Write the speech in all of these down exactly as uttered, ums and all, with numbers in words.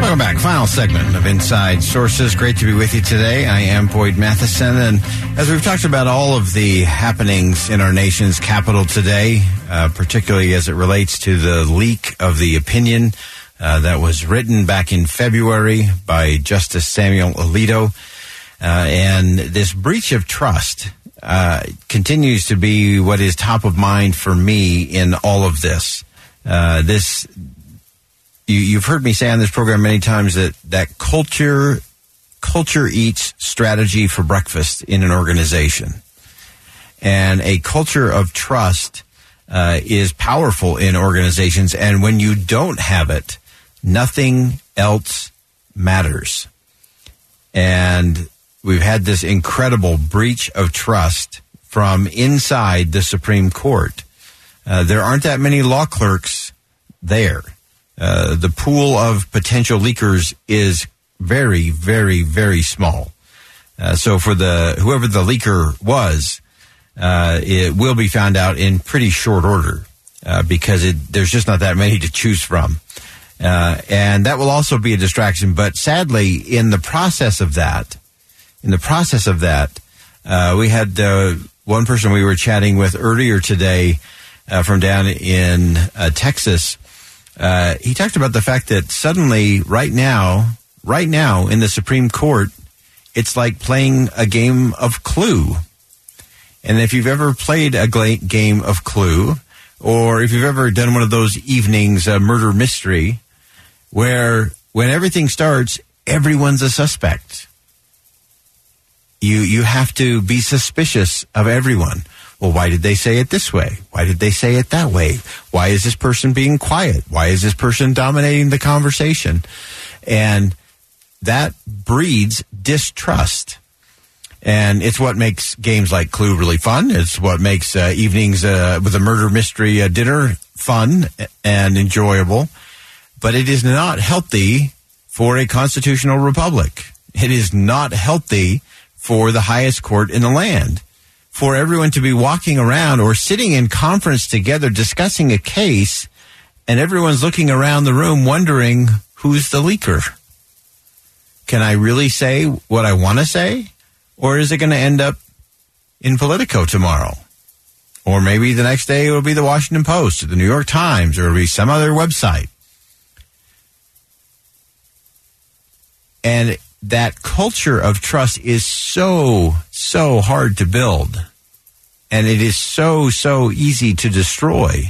Welcome back. Final segment of Inside Sources. Great to be with you today. I am Boyd Matheson. And as we've talked about all of the happenings in our nation's capital today, uh, particularly as it relates to the leak of the opinion uh, that was written back in February by Justice Samuel Alito, uh, and this breach of trust uh, continues to be what is top of mind for me in all of this. Uh, this... You've heard me say on this program many times that, that culture culture eats strategy for breakfast in an organization. And a culture of trust uh, is powerful in organizations. And when you don't have it, nothing else matters. And we've had this incredible breach of trust from inside the Supreme Court. Uh, there aren't that many law clerks there. Uh, the pool of potential leakers is very, very, very small. Uh, so for the whoever the leaker was, uh, it will be found out in pretty short order uh, because it, there's just not that many to choose from. Uh, and that will also be a distraction. But sadly, in the process of that, in the process of that, uh, we had uh, one person we were chatting with earlier today uh, from down in uh, Texas. Uh, he talked about the fact that suddenly, right now, right now in the Supreme Court, it's like playing a game of Clue. And if you've ever played a game of Clue, or if you've ever done one of those evenings, uh, murder mystery, where when everything starts, everyone's a suspect. You, you have to be suspicious of everyone. Well, why did they say it this way? Why did they say it that way? Why is this person being quiet? Why is this person dominating the conversation? And that breeds distrust. And it's what makes games like Clue really fun. It's what makes uh, evenings uh, with a murder mystery uh, dinner fun and enjoyable. But it is not healthy for a constitutional republic. It is not healthy for the highest court in the land. For everyone to be walking around or sitting in conference together discussing a case, and everyone's looking around the room wondering, who's the leaker? Can I really say what I want to say? Or is it going to end up in Politico tomorrow? Or maybe the next day it will be the Washington Post or the New York Times or it'll be some other website. And that culture of trust is so, so hard to build. And it is so, so easy to destroy.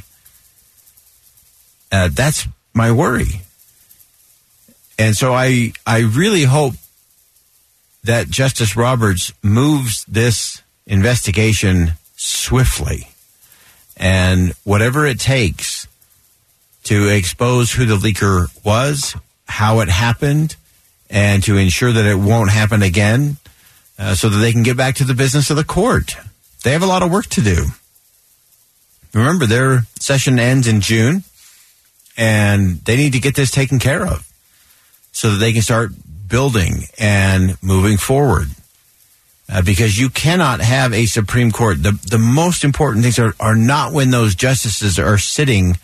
Uh, that's my worry. And so I, I really hope that Justice Roberts moves this investigation swiftly. And whatever it takes to expose who the leaker was, how it happened, and to ensure that it won't happen again uh, so that they can get back to the business of the court. They have a lot of work to do. Remember, their session ends in June, and they need to get this taken care of so that they can start building and moving forward. Uh, because you cannot have a Supreme Court. The, the most important things are, are not when those justices are sitting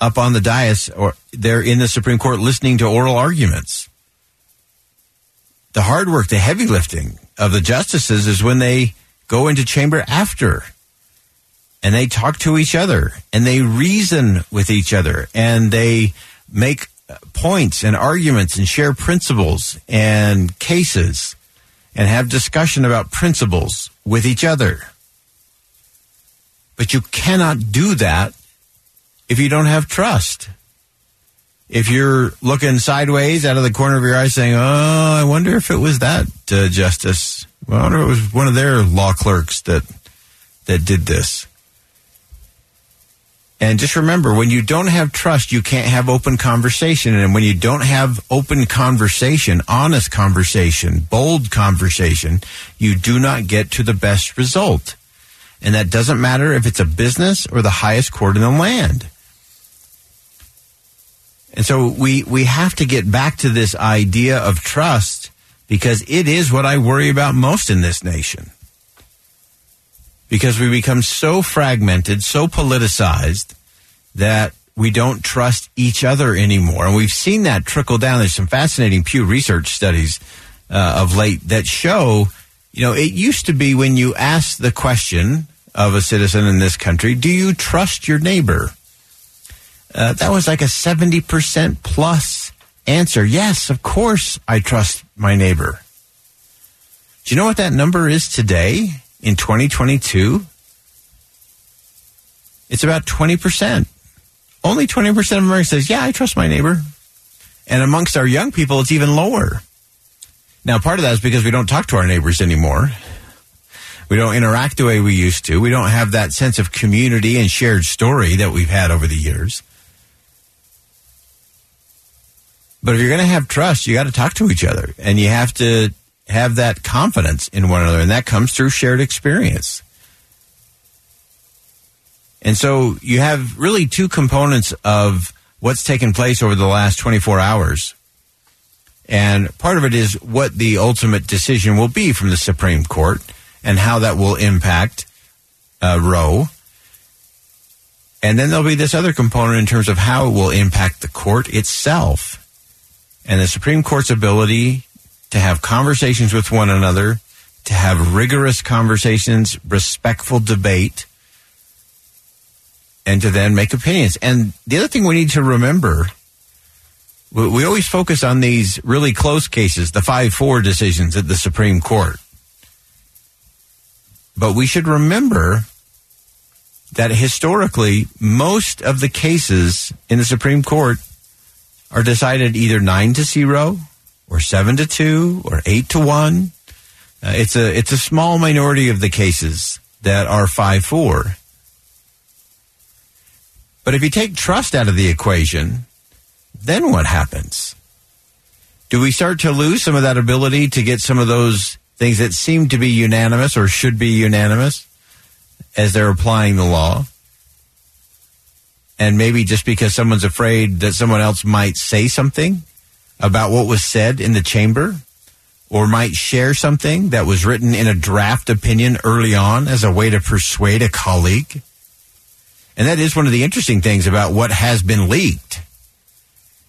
up on the dais or they're in the Supreme Court listening to oral arguments. The hard work, the heavy lifting of the justices is when they go into chamber after and they talk to each other and they reason with each other and they make points and arguments and share principles and cases and have discussion about principles with each other. But you cannot do that if you don't have trust. If you're looking sideways out of the corner of your eye saying, oh, I wonder if it was that uh, justice. Well, I wonder if it was one of their law clerks that that did this. And just remember, when you don't have trust, you can't have open conversation. And when you don't have open conversation, honest conversation, bold conversation, you do not get to the best result. And that doesn't matter if it's a business or the highest court in the land. And so we, we have to get back to this idea of trust, because it is what I worry about most in this nation. Because we become so fragmented, so politicized, that we don't trust each other anymore. And we've seen that trickle down. There's some fascinating Pew Research studies uh, of late that show, you know, it used to be when you asked the question of a citizen in this country, do you trust your neighbor? Uh, that was like a seventy percent plus answer. Yes, of course I trust my neighbor. Do you know what that number is today? In twenty twenty-two, it's about twenty percent. Only twenty percent of Americans says, yeah, I trust my neighbor. And amongst our young people, it's even lower. Now, part of that is because we don't talk to our neighbors anymore. We don't interact the way we used to. We don't have that sense of community and shared story that we've had over the years. But if you're going to have trust, you got to talk to each other. And you have to have that confidence in one another, and that comes through shared experience. And so you have really two components of what's taken place over the last twenty-four hours. And part of it is what the ultimate decision will be from the Supreme Court and how that will impact uh, Roe. And then there'll be this other component in terms of how it will impact the court itself and the Supreme Court's ability to have conversations with one another, to have rigorous conversations, respectful debate, and to then make opinions. And the other thing we need to remember, we always focus on these really close cases, the five four decisions at the Supreme Court. But we should remember that historically, most of the cases in the Supreme Court are decided either nine to zero or seven to two, or eight to one. Uh, it's a it's a small minority of the cases that are five four. But if you take trust out of the equation, then what happens? Do we start to lose some of that ability to get some of those things that seem to be unanimous or should be unanimous as they're applying the law? And maybe just because someone's afraid that someone else might say something about what was said in the chamber, or might share something that was written in a draft opinion early on as a way to persuade a colleague. And that is one of the interesting things about what has been leaked,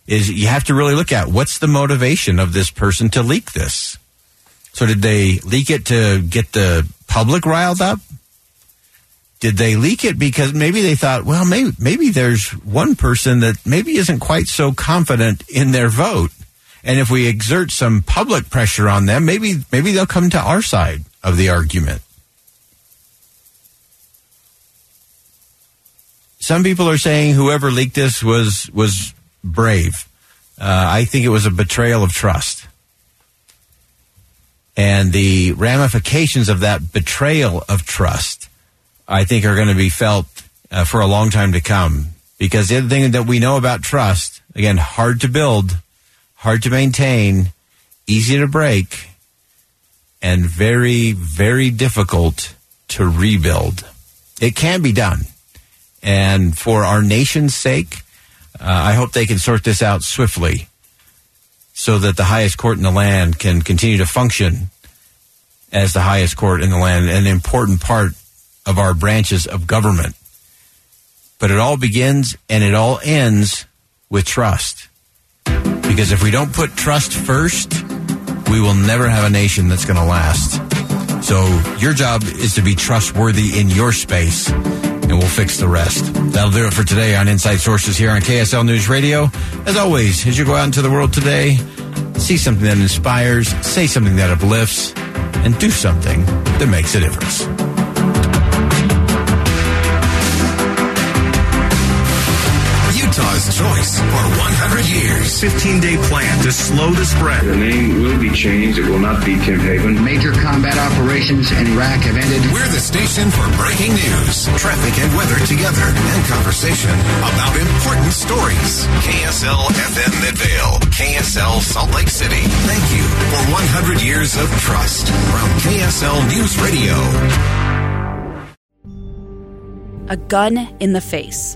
is you have to really look at what's the motivation of this person to leak this. So did they leak it to get the public riled up? Did they leak it because maybe they thought, well, maybe maybe there's one person that maybe isn't quite so confident in their vote, and if we exert some public pressure on them, maybe maybe they'll come to our side of the argument. Some people are saying whoever leaked this was was brave. Uh, I think it was a betrayal of trust. And the ramifications of that betrayal of trust, I think, are going to be felt uh, for a long time to come. Because the other thing that we know about trust, again, hard to build, hard to maintain, easy to break, and very, very difficult to rebuild. It can be done. And for our nation's sake, uh, I hope they can sort this out swiftly so that the highest court in the land can continue to function as the highest court in the land, an important part of our branches of government. But it all begins and it all ends with trust. Because if we don't put trust first, we will never have a nation that's going to last. So your job is to be trustworthy in your space. and we'll fix the rest. That'll do it for today on Inside Sources here on K S L News Radio. As always, as you go out into the world today, see something that inspires, say something that uplifts, and do something that makes a difference. Choice for one hundred years. fifteen-day plan to slow the spread. The name will be changed. It will not be Camp Haven. Major combat operations in Iraq have ended. We're the station for breaking news, traffic and weather together, and conversation about important stories. K S L F M Midvale. K S L Salt Lake City. Thank you for one hundred years of trust from K S L News Radio. A gun in the face.